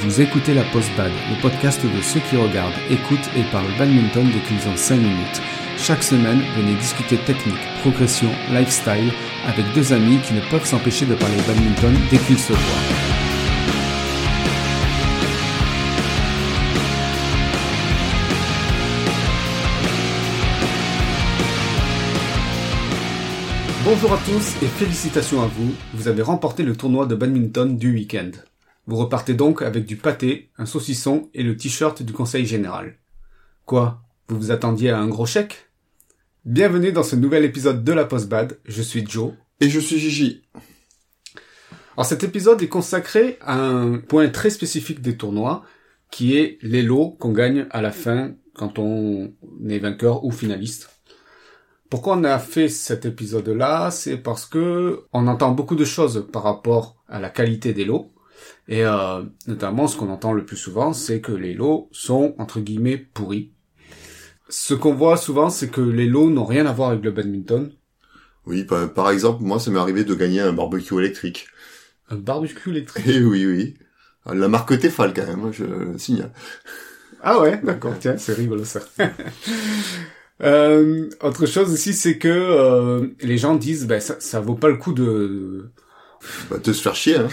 Vous écoutez La Pause Bad, le podcast de ceux qui regardent, écoutent et parlent badminton dès qu'ils ont 5 minutes. Chaque semaine, venez discuter technique, progression, lifestyle avec deux amis qui ne peuvent s'empêcher de parler badminton dès qu'ils se voient. Bonjour à tous et félicitations à vous, vous avez remporté le tournoi de badminton du week-end. Vous repartez donc avec du pâté, un saucisson et le t-shirt du conseil général. Quoi ? Vous vous attendiez à un gros chèque ? Bienvenue dans ce nouvel épisode de La Pause Bad, je suis Joe. Et je suis Gigi. Alors cet épisode est consacré à un point très spécifique des tournois, qui est les lots qu'on gagne à la fin quand on est vainqueur ou finaliste. Pourquoi on a fait cet épisode-là ? C'est parce que on entend beaucoup de choses par rapport à la qualité des lots. Et notamment, ce qu'on entend le plus souvent, c'est que les lots sont, entre guillemets, pourris. Ce qu'on voit souvent, c'est que les lots n'ont rien à voir avec le badminton. Oui, par exemple, moi, ça m'est arrivé de gagner un barbecue électrique. Un barbecue électrique ? Eh oui. La marque Tefal, quand même, je le signale. Ah ouais, d'accord, tiens, c'est rigolo ça. Autre chose aussi, c'est que les gens disent, ça vaut pas le coup de... de se faire chier, hein.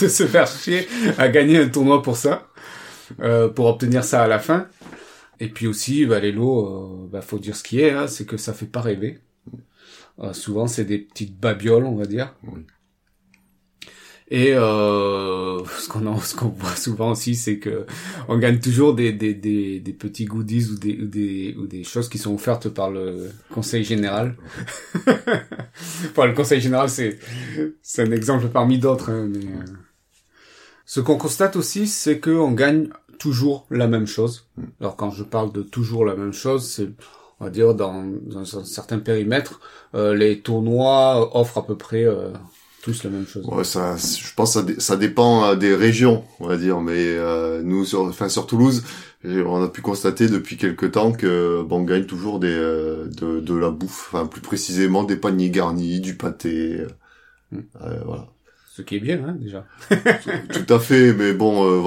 De se faire chier à gagner un tournoi pour ça, pour obtenir ça à la fin. Et puis aussi, les lots, faut dire ce qui est, hein, c'est que ça fait pas rêver. Souvent, c'est des petites babioles, on va dire. Oui. Et ce qu'on voit souvent aussi, c'est que on gagne toujours des petits goodies ou des choses qui sont offertes par le conseil général. Enfin, le conseil général, c'est un exemple parmi d'autres. Hein, mais... Ce qu'on constate aussi, c'est que on gagne toujours la même chose. Alors quand je parle de toujours la même chose, c'est on va dire dans un certain périmètre, les tournois offrent à peu près tous la même chose. Ouais, ça, je pense, ça dépend des régions, on va dire. Mais nous, sur Toulouse, on a pu constater depuis quelque temps que on gagne toujours de la bouffe, enfin plus précisément des paniers garnis, du pâté, voilà. Ce qui est bien, hein, déjà. Tout à fait, mais bon,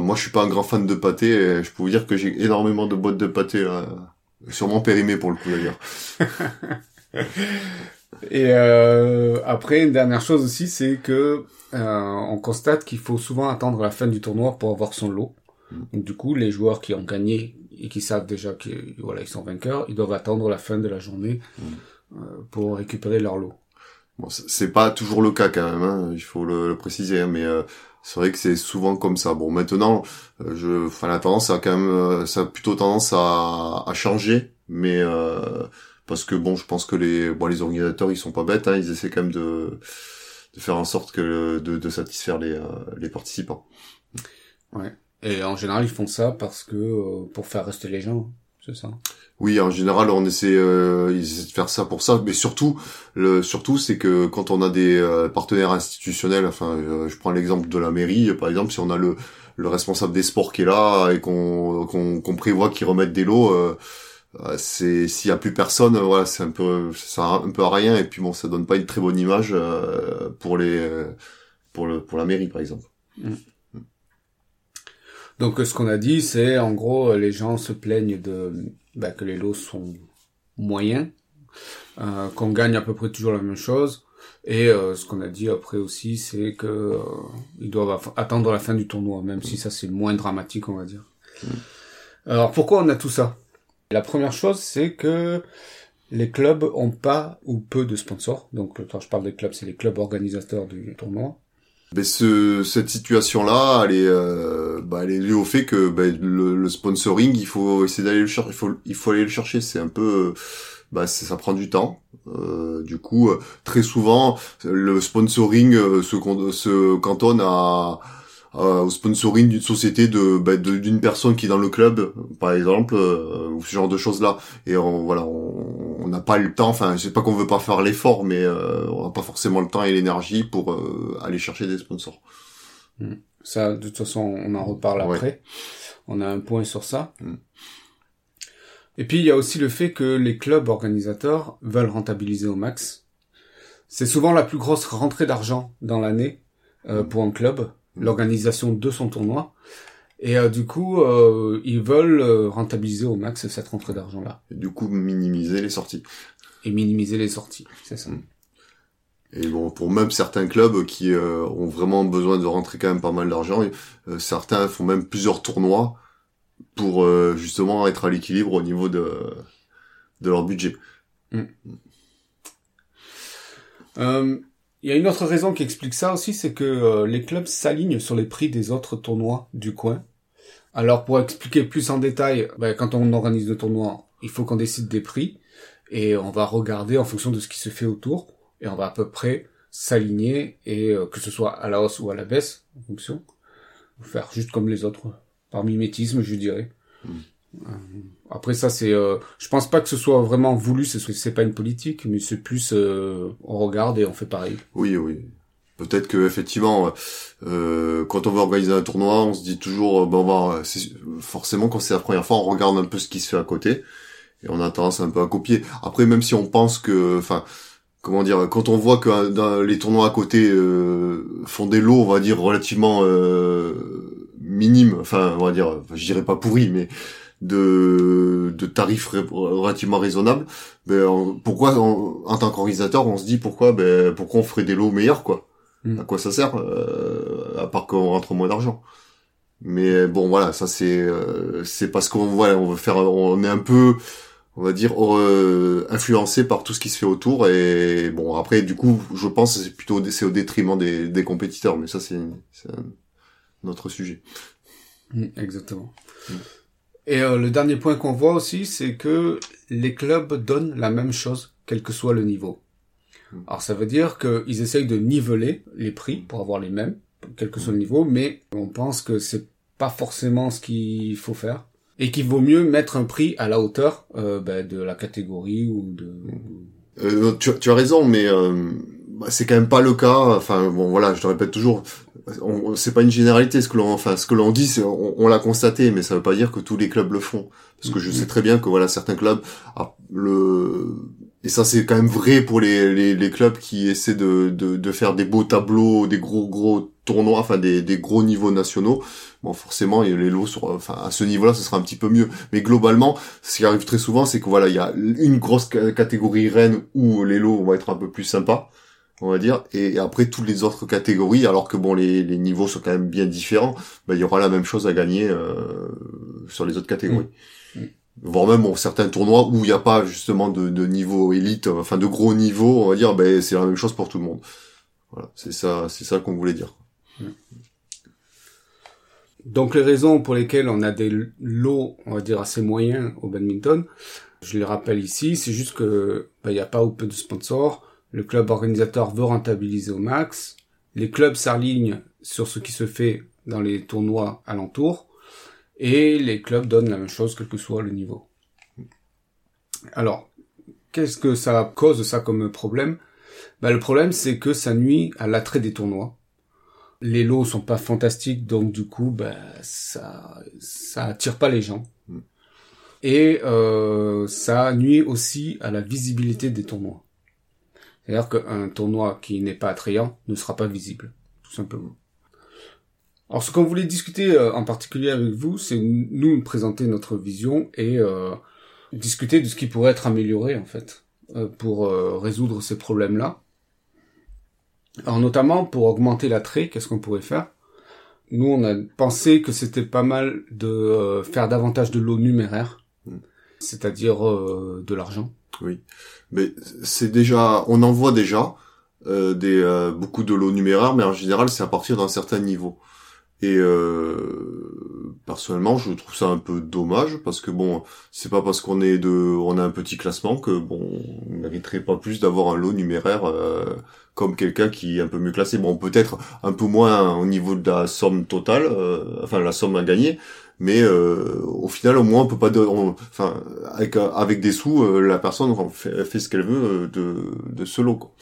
moi, je suis pas un grand fan de pâté. Et je peux vous dire que j'ai énormément de boîtes de pâté là, sûrement périmées pour le coup d'ailleurs. Et après, une dernière chose aussi, c'est que on constate qu'il faut souvent attendre la fin du tournoi pour avoir son lot. Donc, du coup, les joueurs qui ont gagné et qui savent déjà qu'ils sont vainqueurs, ils doivent attendre la fin de la journée pour récupérer leur lot. Bon, c'est pas toujours le cas quand même, hein, il faut le préciser, hein, mais c'est vrai que c'est souvent comme ça. Bon, maintenant, la tendance a quand même, ça a plutôt tendance à changer, mais parce que bon, je pense que les organisateurs, ils sont pas bêtes, hein, ils essaient quand même de faire en sorte que de satisfaire les participants. Ouais. Et en général, ils font ça parce que pour faire rester les gens, c'est ça. Oui, en général, ils essaient de faire ça pour ça, mais surtout, c'est que quand on a des partenaires institutionnels, enfin, je prends l'exemple de la mairie, par exemple, si on a le responsable des sports qui est là et qu'on prévoit qu'il remette des lots. C'est s'il y a plus personne, voilà, c'est un peu, ça sert un peu à rien, et puis bon, ça donne pas une très bonne image pour la mairie par exemple. Donc ce qu'on a dit, c'est en gros les gens se plaignent de que les lots sont moyens, qu'on gagne à peu près toujours la même chose, et ce qu'on a dit après aussi, c'est que ils doivent attendre la fin du tournoi, même si ça c'est moins dramatique, on va dire. Alors pourquoi on a tout ça ? La première chose, c'est que les clubs ont pas ou peu de sponsors. Donc, quand je parle des clubs, c'est les clubs organisateurs du tournoi. Mais cette situation-là, elle est liée au fait que le sponsoring, il faut essayer d'aller le chercher. Il faut aller le chercher. C'est un peu, ça prend du temps. Du coup, très souvent, le sponsoring se cantonne à au sponsoring d'une société d'une personne qui est dans le club, par exemple, ou ce genre de choses-là. Et on n'a pas le temps, enfin, c'est pas qu'on veut pas faire l'effort, mais on n'a pas forcément le temps et l'énergie pour aller chercher des sponsors. Ça, de toute façon, on en reparle après. Ouais. On a un point sur ça. Et puis, il y a aussi le fait que les clubs organisateurs veulent rentabiliser au max. C'est souvent la plus grosse rentrée d'argent dans l'année pour un club. l'organisation de son tournoi. Et du coup, ils veulent rentabiliser au max cette rentrée d'argent-là. Et du coup, minimiser les sorties. Et minimiser les sorties, c'est ça. Et bon, pour même certains clubs qui ont vraiment besoin de rentrer quand même pas mal d'argent, certains font même plusieurs tournois pour justement être à l'équilibre au niveau de leur budget. Il y a une autre raison qui explique ça aussi, c'est que les clubs s'alignent sur les prix des autres tournois du coin. Alors pour expliquer plus en détail, quand on organise le tournoi, il faut qu'on décide des prix et on va regarder en fonction de ce qui se fait autour et on va à peu près s'aligner et que ce soit à la hausse ou à la baisse en fonction, faire juste comme les autres, par mimétisme je dirais. Après ça c'est, je pense pas que ce soit vraiment voulu, c'est pas une politique, mais c'est plus on regarde et on fait pareil. Oui. Peut-être que effectivement, quand on va organiser un tournoi, on se dit toujours, forcément quand c'est la première fois, on regarde un peu ce qui se fait à côté et on a tendance un peu à copier. Après même si on pense que, quand on voit que dans les tournois à côté font des lots, on va dire relativement minimes, je dirais pas pourris, mais de tarifs relativement raisonnables, en tant qu'organisateur on se dit pourquoi on ferait des lots meilleurs quoi. À quoi ça sert à part qu'on rentre moins d'argent, mais bon voilà, ça c'est parce qu'on on est un peu influencé par tout ce qui se fait autour, et bon après du coup je pense que c'est au détriment des compétiteurs, mais ça c'est un autre sujet. Exactement. Et le dernier point qu'on voit aussi, c'est que les clubs donnent la même chose, quel que soit le niveau. Alors ça veut dire qu'ils essayent de niveler les prix pour avoir les mêmes, quel que soit le niveau, mais on pense que c'est pas forcément ce qu'il faut faire, et qu'il vaut mieux mettre un prix à la hauteur de la catégorie ou de... Tu as raison, mais... c'est quand même pas le cas, je le répète toujours, c'est pas une généralité, ce que l'on dit, c'est, on l'a constaté, mais ça veut pas dire que tous les clubs le font, parce que je sais très bien que certains clubs, et ça c'est quand même vrai pour les clubs qui essaient de faire des beaux tableaux, des gros tournois, des gros niveaux nationaux, bon forcément les lots à ce niveau-là ce sera un petit peu mieux, mais globalement ce qui arrive très souvent c'est que il y a une grosse catégorie reine où les lots vont être un peu plus sympas, on va dire, et après toutes les autres catégories, alors que les niveaux sont quand même bien différents, il y aura la même chose à gagner sur les autres catégories. Voire même certains tournois où il n'y a pas justement de niveau élite, de gros niveau, on va dire, c'est la même chose pour tout le monde. Voilà, c'est ça qu'on voulait dire. Donc les raisons pour lesquelles on a des lots, on va dire, assez moyens au badminton, je les rappelle ici, c'est juste que il n'y a pas ou peu de sponsors. Le club organisateur veut rentabiliser au max. Les clubs s'alignent sur ce qui se fait dans les tournois alentours. Et les clubs donnent la même chose, quel que soit le niveau. Alors, qu'est-ce que ça cause, ça, comme problème ? Le problème, c'est que ça nuit à l'attrait des tournois. Les lots sont pas fantastiques, donc du coup, ça attire pas les gens. Et ça nuit aussi à la visibilité des tournois. C'est-à-dire qu'un tournoi qui n'est pas attrayant ne sera pas visible, tout simplement. Alors, ce qu'on voulait discuter en particulier avec vous, c'est nous présenter notre vision et discuter de ce qui pourrait être amélioré, en fait, pour résoudre ces problèmes-là. Alors, notamment, pour augmenter l'attrait, qu'est-ce qu'on pourrait faire ? Nous, on a pensé que c'était pas mal de faire davantage de lots numéraires, c'est-à-dire de l'argent. Oui, mais c'est déjà, on en voit déjà beaucoup de lots numéraires, mais en général c'est à partir d'un certain niveau. Et personnellement, je trouve ça un peu dommage parce que c'est pas parce qu'on est on a un petit classement que on mériterait pas plus d'avoir un lot numéraire comme quelqu'un qui est un peu mieux classé. Bon, peut-être un peu moins au niveau de la somme totale, la somme à gagner. Mais au final, au moins, on peut pas avec des sous, la personne fait ce qu'elle veut de ce lot, quoi.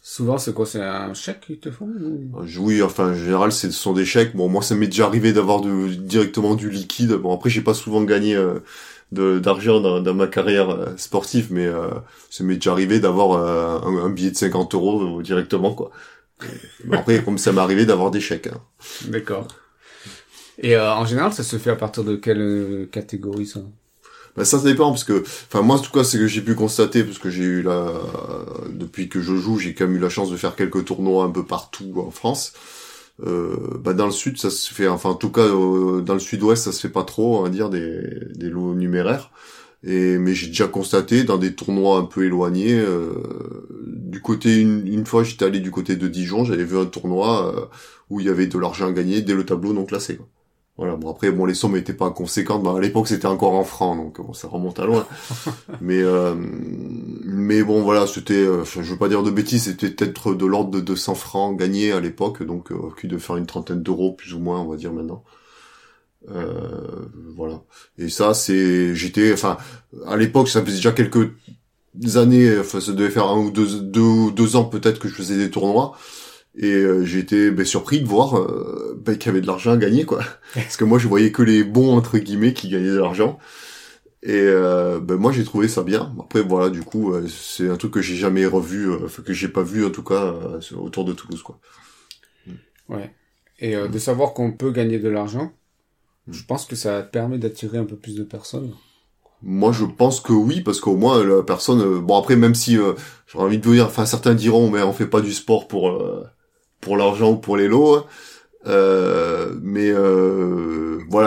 Souvent, c'est quoi, c'est un chèque qu'ils te font ou... Oui, en général, ce sont des chèques. Bon, moi, ça m'est déjà arrivé d'avoir directement du liquide. Bon, après, j'ai pas souvent gagné d'argent dans ma carrière sportive, mais ça m'est déjà arrivé d'avoir un billet de 50 euros directement, quoi. Après, comme ça m'est arrivé d'avoir des chèques. Hein. D'accord. Et en général, ça se fait à partir de quelle catégorie, ça? Ben ça dépend, parce que, enfin moi en tout cas c'est que j'ai pu constater, parce que j'ai eu la, depuis que je joue, j'ai quand même eu la chance de faire quelques tournois un peu partout en France. Ben dans le sud ça se fait, enfin en tout cas dans le sud-ouest ça se fait pas trop, on va dire, des lots numéraires. Et mais j'ai déjà constaté dans des tournois un peu éloignés, du côté une fois j'étais allé du côté de Dijon, j'avais vu un tournoi où il y avait de l'argent gagné dès le tableau non classé, quoi. Voilà, bon après bon les sommes étaient pas conséquentes, bah à l'époque c'était encore en francs, donc bon ça remonte à loin. Mais bon voilà, c'était je veux pas dire de bêtises, c'était peut-être de l'ordre de 200 francs gagnés à l'époque, donc au cul de faire une trentaine d'euros plus ou moins, on va dire maintenant. Voilà. Et ça c'est j'étais enfin à l'époque ça faisait déjà quelques années, enfin ça devait faire un ou deux ans peut-être que je faisais des tournois. Et j'ai été surpris de voir qu'il y avait de l'argent à gagner, quoi. Parce que moi, je voyais que les bons, entre guillemets, qui gagnaient de l'argent. Et moi, j'ai trouvé ça bien. Après, voilà, du coup, c'est un truc que j'ai jamais revu, que j'ai pas vu, en tout cas, autour de Toulouse, quoi. Ouais. Et de savoir qu'on peut gagner de l'argent, je pense que ça permet d'attirer un peu plus de personnes. Moi, je pense que oui, parce qu'au moins, la personne... bon, après, même si, j'aurais envie de vous dire... Enfin, certains diront, mais on fait pas du sport pour l'argent ou pour les lots, voilà,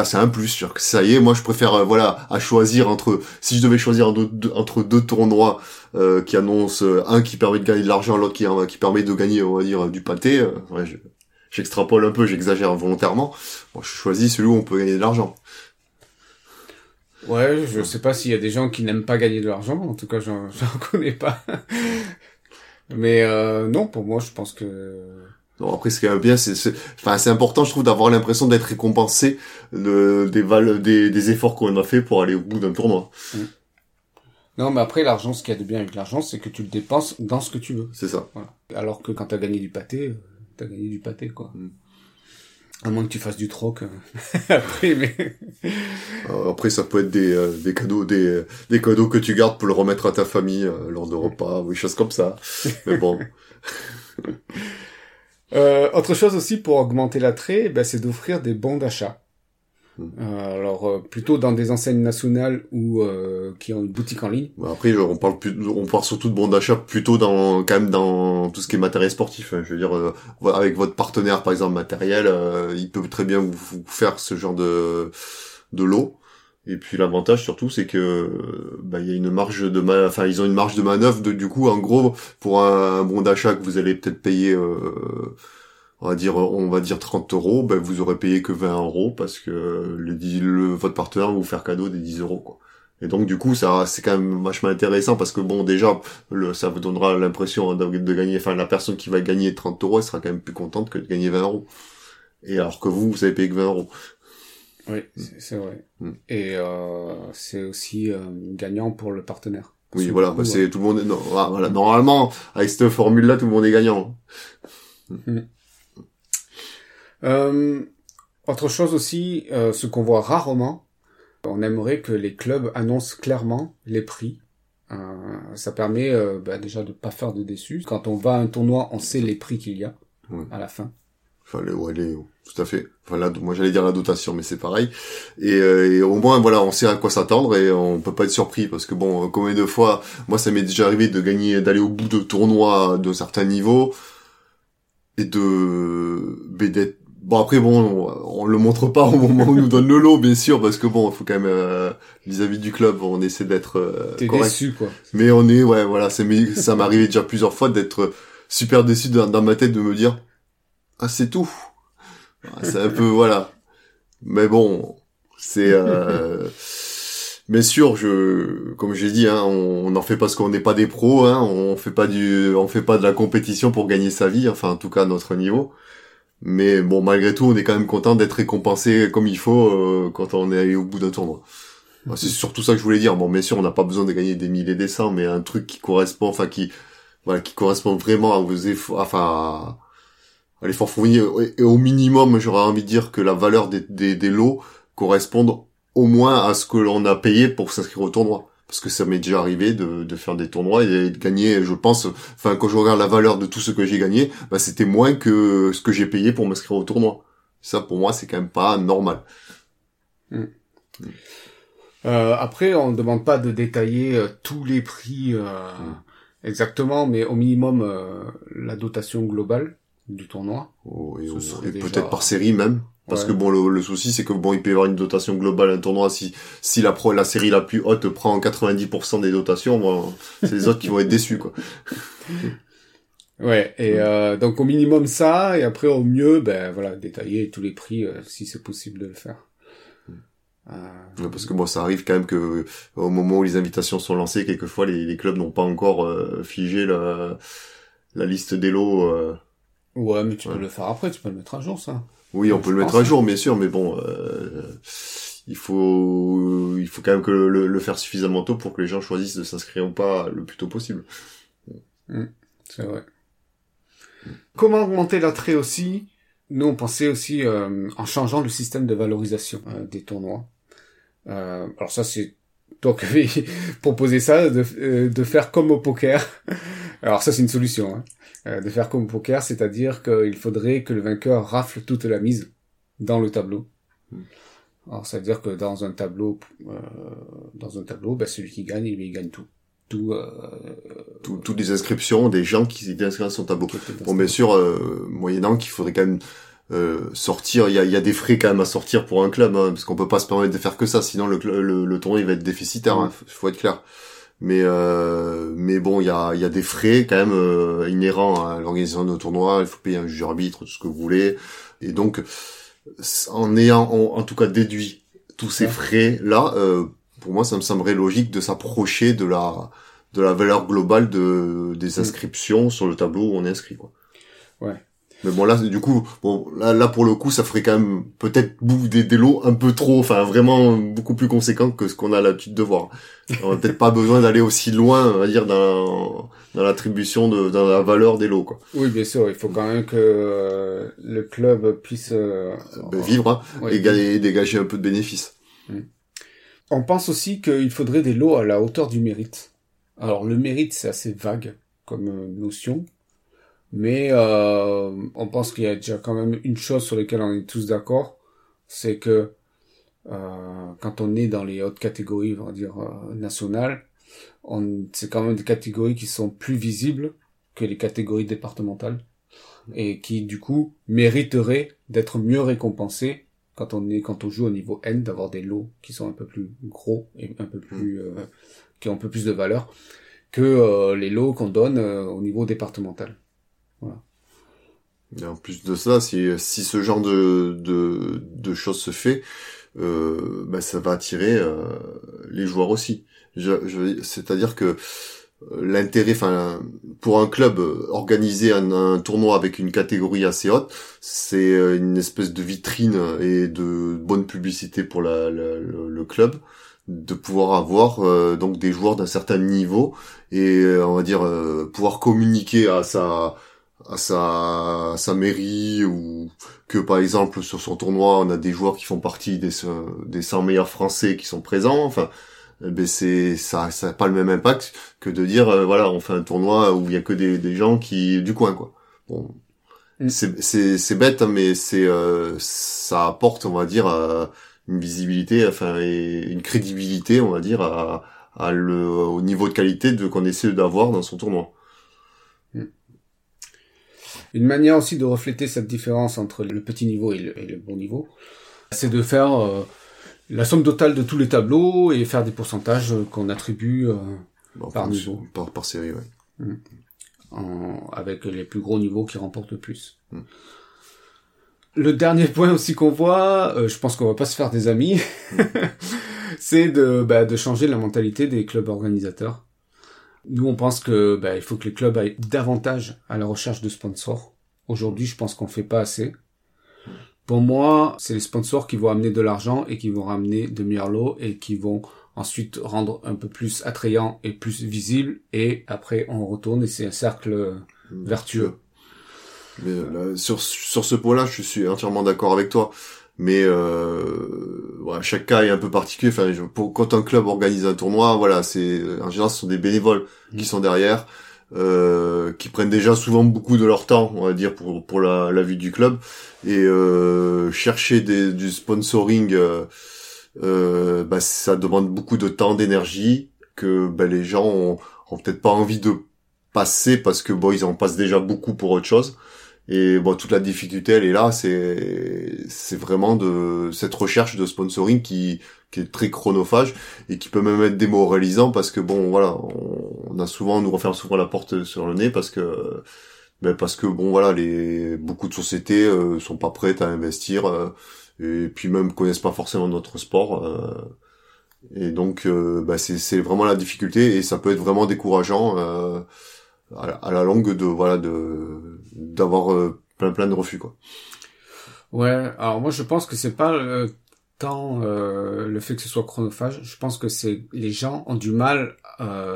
c'est un plus, sûr que ça y est, moi je préfère à choisir entre, si je devais choisir entre deux tournois qui annoncent un qui permet de gagner de l'argent, l'autre qui permet de gagner, on va dire, du pâté, j'extrapole un peu, j'exagère volontairement, moi je choisis celui où on peut gagner de l'argent. Ouais, je sais pas s'il y a des gens qui n'aiment pas gagner de l'argent, en tout cas j'en connais pas. Mais non, pour moi je pense que... Non, après ce qui est bien, c'est important, je trouve, d'avoir l'impression d'être récompensé des efforts qu'on a fait pour aller au bout d'un tournoi. Non, mais après l'argent, ce qu'il y a de bien avec l'argent, c'est que tu le dépenses dans ce que tu veux. C'est ça. Voilà. Alors que quand t'as gagné du pâté, quoi. À moins que tu fasses du troc après, mais après ça peut être des cadeaux, des cadeaux que tu gardes pour le remettre à ta famille lors de repas ou des choses comme ça. Mais bon. Autre chose aussi pour augmenter l'attrait, c'est d'offrir des bons d'achat. Plutôt dans des enseignes nationales ou qui ont une boutique en ligne. Après, on parle surtout de bons d'achat plutôt dans tout ce qui est matériel sportif. Hein. Je veux dire, avec votre partenaire, par exemple, matériel, il peut très bien vous faire ce genre de lot. Et puis l'avantage surtout, c'est que il y a une marge ils ont une marge de manœuvre. Du coup, en gros, pour un bon d'achat que vous allez peut-être payer, on va dire 30 euros, vous aurez payé que 20 euros parce que votre partenaire va vous faire cadeau des 10 euros, quoi. Et donc du coup, ça c'est quand même vachement intéressant parce que bon, déjà, ça vous donnera l'impression de gagner. Enfin, la personne qui va gagner 30 euros, elle sera quand même plus contente que de gagner 20 euros. Et alors que vous avez payé que 20 euros. Oui, c'est vrai. Et c'est aussi gagnant pour le partenaire. Oui, voilà, c'est tout le monde. Non, voilà, normalement, avec cette formule-là, tout le monde est gagnant. Autre chose aussi, ce qu'on voit rarement, on aimerait que les clubs annoncent clairement les prix. Ça permet déjà de pas faire de déçus. Quand on va à un tournoi, on sait les prix qu'il y a à la fin. Tout à fait. Moi j'allais dire la dotation, mais c'est pareil. Et au moins, on sait à quoi s'attendre et on peut pas être surpris parce que bon, combien de fois, moi ça m'est déjà arrivé de gagner, d'aller au bout de tournois de certains niveaux et on le montre pas au moment où on nous donne le lot, bien sûr, parce que bon, faut quand même, vis-à-vis du club, on essaie d'être correct. Déçu, quoi. Mais on est, ça m'est arrivé déjà plusieurs fois d'être super déçu dans ma tête, de me dire, ah, c'est tout. C'est un peu, Mais bon, c'est... Bien sûr, comme j'ai dit, hein, on n'en fait pas parce qu'on n'est pas des pros, hein, on fait pas de la compétition pour gagner sa vie, enfin, en tout cas, à notre niveau. Mais bon, malgré tout, on est quand même content d'être récompensé comme il faut quand on est allé au bout d'un tournoi. C'est surtout ça que je voulais dire. Bon, bien sûr, on n'a pas besoin de gagner des milliers, des cents, mais un truc qui correspond, qui correspond vraiment à vos efforts, l'effort fourni, et au minimum, j'aurais envie de dire que la valeur des lots corresponde au moins à ce que l'on a payé pour s'inscrire au tournoi. Parce que ça m'est déjà arrivé de faire des tournois et de gagner, je pense, enfin quand je regarde la valeur de tout ce que j'ai gagné, bah c'était moins que ce que j'ai payé pour m'inscrire au tournoi. Ça pour moi c'est quand même pas normal. Après on ne demande pas de détailler tous les prix exactement, mais au minimum la dotation globale du tournoi. Et déjà... peut-être par série même. Parce que bon, le souci, c'est que bon, il peut y avoir une dotation globale à un tournoi. Si la série la plus haute prend 90% des dotations, bon, c'est les autres qui vont être déçus, quoi. Ouais. Et donc au minimum ça, et après au mieux, ben voilà, détailler tous les prix si c'est possible de le faire. Parce que bon, ça arrive quand même que au moment où les invitations sont lancées, quelquefois les clubs n'ont pas encore figé la liste des lots. Ouais, mais tu peux le faire après, tu peux le mettre à jour, ça. Oui, on peut le mettre à jour, bien sûr, mais bon, il faut quand même que le faire suffisamment tôt pour que les gens choisissent de s'inscrire ou pas le plus tôt possible. C'est vrai. Comment augmenter l'attrait aussi? Nous, on pensait aussi en changeant le système de valorisation des tournois. Alors ça, c'est toi qui avais proposé ça, de faire comme au poker. Alors ça, c'est une solution, hein. De faire comme au poker, c'est-à-dire qu'il faudrait que le vainqueur rafle toute la mise dans le tableau. Alors, ça veut dire que dans un tableau, ben, celui qui gagne, il gagne tout. Toutes les inscriptions des gens qui étaient inscrits à son tableau. Bon, bien sûr, moyennant qu'il faudrait quand même sortir, il y a des frais quand même à sortir pour un club, hein, parce qu'on peut pas se permettre de faire que ça, sinon le tournoi il va être déficitaire, hein, faut être clair. Mais bon, il y a des frais quand même inhérents à l'organisation de nos tournois. Il faut payer un juge arbitre, tout ce que vous voulez. Et donc, en ayant en tout cas déduit tous ces frais là, pour moi, ça me semblerait logique de s'approcher de la valeur globale des inscriptions sur le tableau où on est inscrit, quoi. Ouais. Mais bon, là, du coup, là, pour le coup, ça ferait quand même peut-être des lots un peu trop, enfin, vraiment beaucoup plus conséquents que ce qu'on a l'habitude de voir. On n'a peut-être pas besoin d'aller aussi loin, on va dire, dans l'attribution dans la valeur des lots, quoi. Oui, bien sûr, il faut quand même que le club puisse vivre, hein, ouais, et dégager un peu de bénéfices. On pense aussi qu'il faudrait des lots à la hauteur du mérite. Alors, le mérite, c'est assez vague comme notion. Mais on pense qu'il y a déjà quand même une chose sur laquelle on est tous d'accord, c'est que quand on est dans les hautes catégories, on va dire nationales, c'est quand même des catégories qui sont plus visibles que les catégories départementales et qui du coup mériteraient d'être mieux récompensées quand on joue au niveau N, d'avoir des lots qui sont un peu plus gros et un peu plus qui ont un peu plus de valeur que les lots qu'on donne au niveau départemental. Voilà. Et en plus de ça, si ce genre de choses se fait, ça va attirer les joueurs aussi. C'est-à-dire que l'intérêt, enfin, pour un club, organiser un tournoi avec une catégorie assez haute, c'est une espèce de vitrine et de bonne publicité pour le club, de pouvoir avoir donc des joueurs d'un certain niveau et on va dire pouvoir communiquer à sa mairie, ou que par exemple sur son tournoi on a des joueurs qui font partie des 100 meilleurs français qui sont présents. Enfin, ben ça n'a pas le même impact que de dire voilà, on fait un tournoi où il y a que des gens qui du coin, quoi. Bon, c'est bête, hein, mais c'est ça apporte, on va dire, une visibilité, enfin, et une crédibilité, on va dire, au niveau de qualité qu'on essaie d'avoir dans son tournoi. Une manière aussi de refléter cette différence entre le petit niveau et le bon niveau, c'est de faire la somme totale de tous les tableaux et faire des pourcentages qu'on attribue par niveau. Par série, oui. Avec les plus gros niveaux qui remportent le plus. Le dernier point aussi qu'on voit, je pense qu'on va pas se faire des amis, c'est de changer la mentalité des clubs organisateurs. Nous, on pense que il faut que les clubs aillent davantage à la recherche de sponsors. Aujourd'hui, je pense qu'on fait pas assez. Pour moi, c'est les sponsors qui vont amener de l'argent et qui vont ramener de meilleurs lots et qui vont ensuite rendre un peu plus attrayant et plus visible. Et après, on retourne et c'est un cercle vertueux. Mais sur ce point-là, je suis entièrement d'accord avec toi. Mais voilà, chaque cas est un peu particulier. Enfin, quand un club organise un tournoi, voilà, c'est en général ce sont des bénévoles qui sont derrière, qui prennent déjà souvent beaucoup de leur temps, on va dire, pour la vie du club, et chercher du sponsoring, bah, ça demande beaucoup de temps, d'énergie que bah, les gens ont peut-être pas envie de passer parce que bon, ils en passent déjà beaucoup pour autre chose. Et bon, toute la difficulté, elle est là, c'est vraiment de cette recherche de sponsoring qui est très chronophage et qui peut même être démoralisant parce que bon, voilà, on nous referme souvent la porte sur le nez parce que bon, voilà, beaucoup de sociétés sont pas prêtes à investir et puis même connaissent pas forcément notre sport. Et donc, c'est vraiment la difficulté et ça peut être vraiment décourageant. À la longue d'avoir plein de refus, quoi. Ouais, alors moi je pense que c'est pas tant le fait que ce soit chronophage, je pense que c'est les gens ont du mal à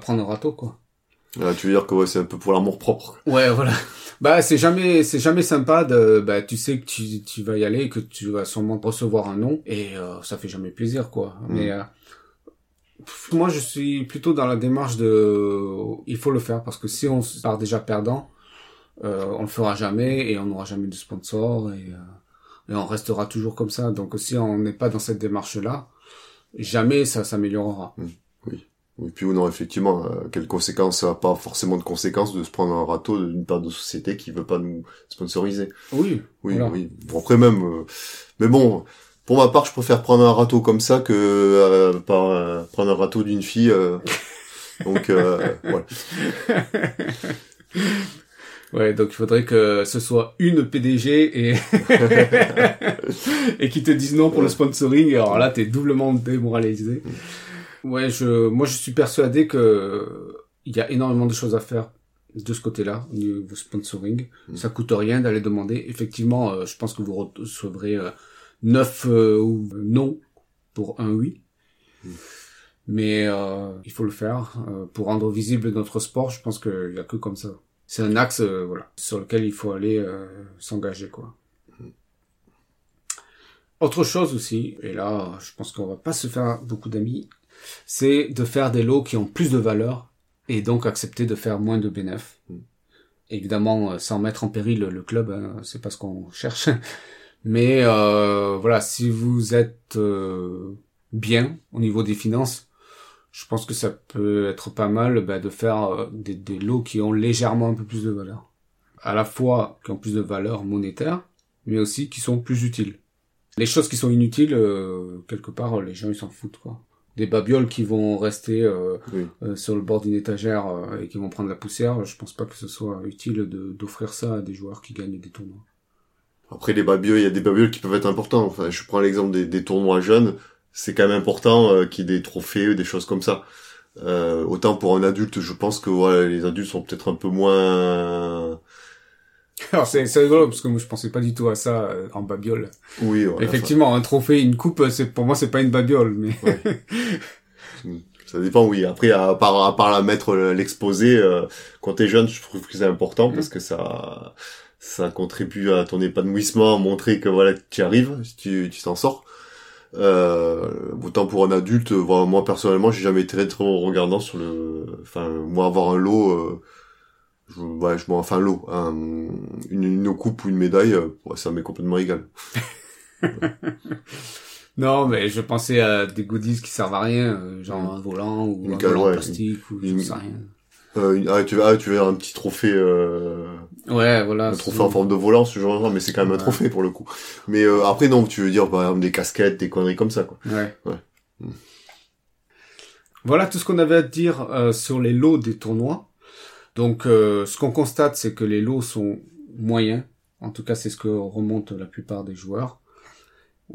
prendre un râteau, quoi. Ah, tu veux dire que ouais, c'est un peu pour l'amour propre. Ouais, voilà. Bah c'est jamais sympa de tu sais que tu vas y aller et que tu vas sûrement recevoir un non et ça fait jamais plaisir, quoi. Mais moi, je suis plutôt dans la démarche il faut le faire parce que si on part déjà perdant, on le fera jamais et on n'aura jamais de sponsor et on restera toujours comme ça. Donc, si on n'est pas dans cette démarche-là, jamais ça s'améliorera. Oui. Et puis, non, effectivement, quelles conséquences? Ça n'a pas forcément de conséquences de se prendre un râteau d'une part de société qui veut pas nous sponsoriser. Oui, voilà. Oui. Bon, après même, mais bon. Pour ma part, je préfère prendre un râteau comme ça que prendre un râteau d'une fille. Donc, voilà. Ouais, donc il faudrait que ce soit une PDG et qui te dise non pour le sponsoring. Alors là, t'es doublement démoralisé. Ouais, moi je suis persuadé que il y a énormément de choses à faire de ce côté-là, au niveau sponsoring. Ça coûte rien d'aller demander. Effectivement, je pense que vous recevrez 9 non pour un oui. Mais il faut le faire pour rendre visible notre sport. Je pense qu'il n'y a que comme ça. C'est un axe sur lequel il faut aller s'engager, quoi. Autre chose aussi, et là je pense qu'on va pas se faire beaucoup d'amis, c'est de faire des lots qui ont plus de valeur et donc accepter de faire moins de bénéfices. Évidemment sans mettre en péril le club, hein, c'est pas ce qu'on cherche. Mais voilà, si vous êtes bien au niveau des finances, je pense que ça peut être pas mal de faire des lots qui ont légèrement un peu plus de valeur. À la fois qui ont plus de valeur monétaire, mais aussi qui sont plus utiles. Les choses qui sont inutiles, quelque part, les gens ils s'en foutent, quoi. Des babioles qui vont rester sur le bord d'une étagère et qui vont prendre la poussière, je pense pas que ce soit utile d'offrir ça à des joueurs qui gagnent des tournois. Après, il y a des babioles qui peuvent être importants. Enfin, je prends l'exemple des tournois jeunes. C'est quand même important qu'il y ait des trophées, des choses comme ça. Autant pour un adulte, je pense que voilà, les adultes sont peut-être un peu moins... Alors, c'est rigolo, parce que moi, je pensais pas du tout à ça en babiole. Oui, voilà. Effectivement, un trophée, une coupe, pour moi, c'est pas une babiole, mais... Ouais. Ça dépend, oui. Après, à part la mettre, l'exposer, quand t'es jeune, je trouve que c'est important, parce que ça contribue à ton épanouissement, à montrer que voilà, tu arrives, tu t'en sors. Autant pour un adulte, moi personnellement, j'ai jamais été très regardant sur moi avoir un lot, une coupe ou une médaille, ça m'est complètement égal. Non, mais je pensais à des goodies qui servent à rien, genre un volant ou une volant plastique ou je sais rien. Tu veux dire un petit trophée un trophée en forme de volant, ce genre de truc, mais c'est quand même un trophée pour le coup. Mais après non, tu veux dire par exemple des casquettes, des conneries comme ça, quoi. Ouais. Voilà tout ce qu'on avait à dire sur les lots des tournois. Donc ce qu'on constate, c'est que les lots sont moyens. En tout cas, c'est ce que remonte la plupart des joueurs.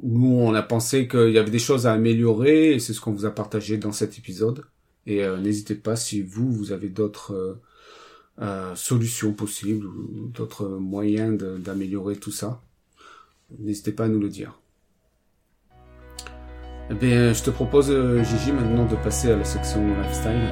Nous, on a pensé qu'il y avait des choses à améliorer et c'est ce qu'on vous a partagé dans cet épisode. Et n'hésitez pas, si vous avez d'autres solutions possibles ou d'autres moyens d'améliorer tout ça, n'hésitez pas à nous le dire. Eh bien, je te propose, Gigi, maintenant de passer à la section lifestyle.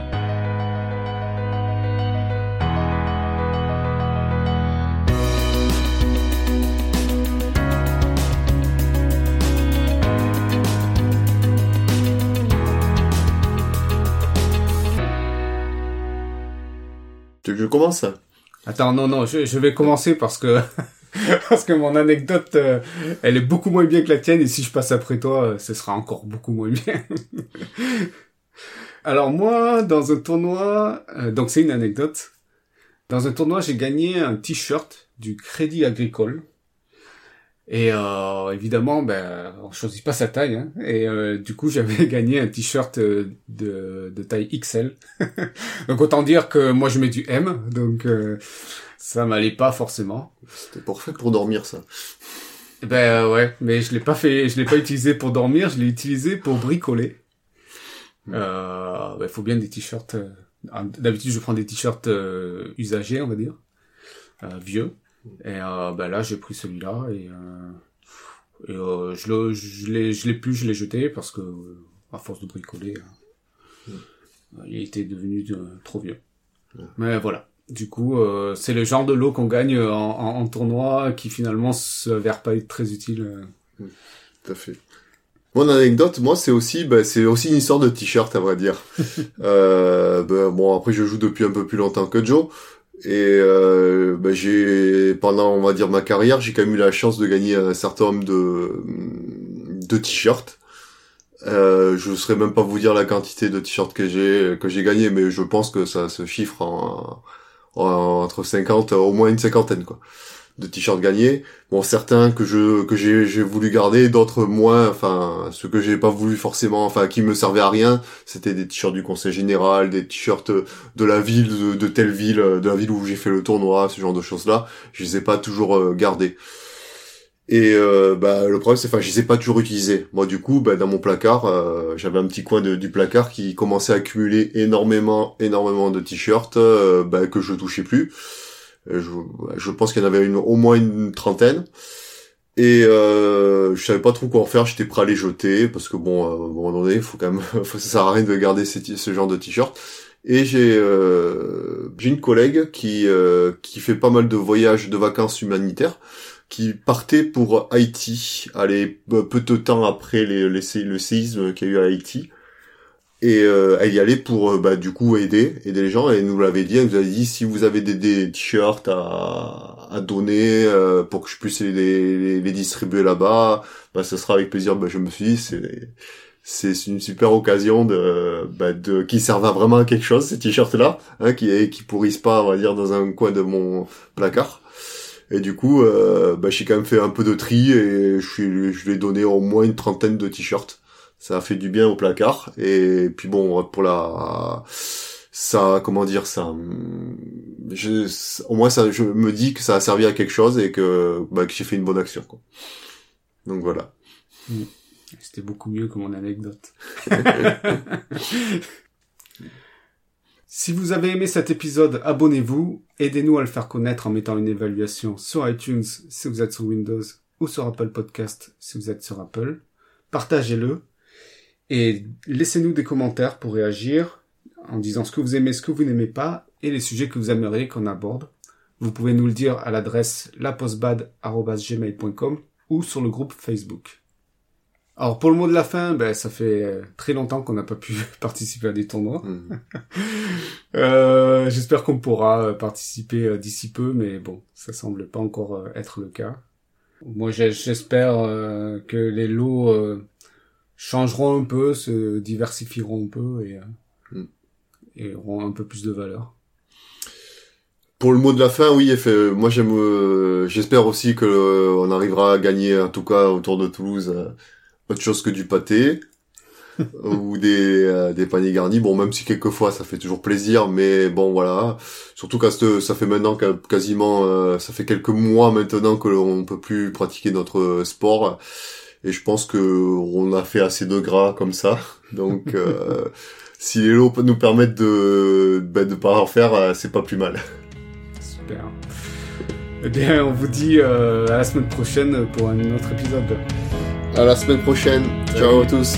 Tu commences? Attends, non, je vais commencer parce que mon anecdote, elle est beaucoup moins bien que la tienne, et si je passe après toi, ce sera encore beaucoup moins bien. Alors moi, dans un tournoi, donc c'est une anecdote, dans un tournoi, j'ai gagné un t-shirt du Crédit Agricole. Et évidemment, on choisit pas sa taille, hein. Et du coup, j'avais gagné un t-shirt de taille XL. Donc autant dire que moi, je mets du M, donc ça m'allait pas forcément. C'était parfait pour dormir, ça. Ouais, mais je l'ai pas utilisé pour dormir, je l'ai utilisé pour bricoler. Faut bien des t-shirts. D'habitude, je prends des t-shirts usagés, on va dire, vieux. Et là j'ai pris celui-là et je l'ai jeté parce que à force de bricoler, il était devenu trop vieux. Ouais. Mais voilà. Du coup, c'est le genre de lot qu'on gagne en tournoi qui finalement s'avère pas être très utile. Oui, tout à fait. Mon anecdote, moi, c'est aussi une histoire de t-shirt à vrai dire. Après je joue depuis un peu plus longtemps que Joe. Et j'ai pendant, on va dire, ma carrière, j'ai quand même eu la chance de gagner un certain nombre de t-shirts. Je saurais même pas vous dire la quantité de t-shirts que j'ai gagné, mais je pense que ça se chiffre entre 50, au moins une cinquantaine, quoi, de t-shirts gagnés. Bon, certains que j'ai voulu garder, d'autres moins, enfin ceux que j'ai pas voulu forcément, enfin qui me servaient à rien, c'était des t-shirts du conseil général, des t-shirts de la ville, de telle ville, de la ville où j'ai fait le tournoi, ce genre de choses là, je les ai pas toujours gardés. Et le problème c'est, je les ai pas toujours utilisés. Moi du coup, dans mon placard, j'avais un petit coin du placard qui commençait à accumuler énormément de t-shirts que je touchais plus. Je pense qu'il y en avait au moins une trentaine, et je savais pas trop quoi en faire. J'étais prêt à les jeter parce que bon, à un moment donné, faut quand même, ça sert à rien de garder ce genre de t-shirt. Et j'ai une collègue qui fait pas mal de voyages, de vacances humanitaires, qui partait pour Haïti, peu de temps après le séisme qu'il y a eu à Haïti. Et elle y allait pour du coup aider les gens, et nous l'avait dit, elle nous avait dit si vous avez des t-shirts à donner pour que je puisse les distribuer là-bas, ça sera avec plaisir. Je me suis dit c'est une super occasion de qui servent à vraiment à quelque chose, ces t-shirts là, hein, qui pourrissent pas, on va dire, dans un coin de mon placard. Et du coup j'ai quand même fait un peu de tri, et je lui ai donné au moins une trentaine de t-shirts. Ça a fait du bien au placard. Et puis bon, au moins ça, je me dis que ça a servi à quelque chose, et que j'ai fait une bonne action, quoi. Donc voilà. C'était beaucoup mieux que mon anecdote. Si vous avez aimé cet épisode, abonnez-vous, aidez-nous à le faire connaître en mettant une évaluation sur iTunes si vous êtes sur Windows, ou sur Apple Podcast si vous êtes sur Apple. Partagez-le. Et laissez-nous des commentaires pour réagir en disant ce que vous aimez, ce que vous n'aimez pas, et les sujets que vous aimeriez qu'on aborde. Vous pouvez nous le dire à l'adresse lapausebad@gmail.com ou sur le groupe Facebook. Alors pour le mot de la fin, ça fait très longtemps qu'on n'a pas pu participer à des tournois. J'espère qu'on pourra participer d'ici peu, mais bon, ça semble pas encore être le cas. Moi j'espère que les lots changeront un peu, se diversifieront un peu, et auront un peu plus de valeur. Pour le mot de la fin, oui, moi j'espère aussi que on arrivera à gagner, en tout cas autour de Toulouse, autre chose que du pâté ou des paniers garnis. Bon, même si quelquefois ça fait toujours plaisir, mais bon voilà, surtout qu'à ça fait maintenant quasiment ça fait quelques mois maintenant que l'on peut plus pratiquer notre sport. Et je pense que on a fait assez de gras comme ça. Donc, si les lots nous permettent de pas en faire, c'est pas plus mal. Super. Eh bien, on vous dit à la semaine prochaine pour un autre épisode. À la semaine prochaine. Ciao à tous.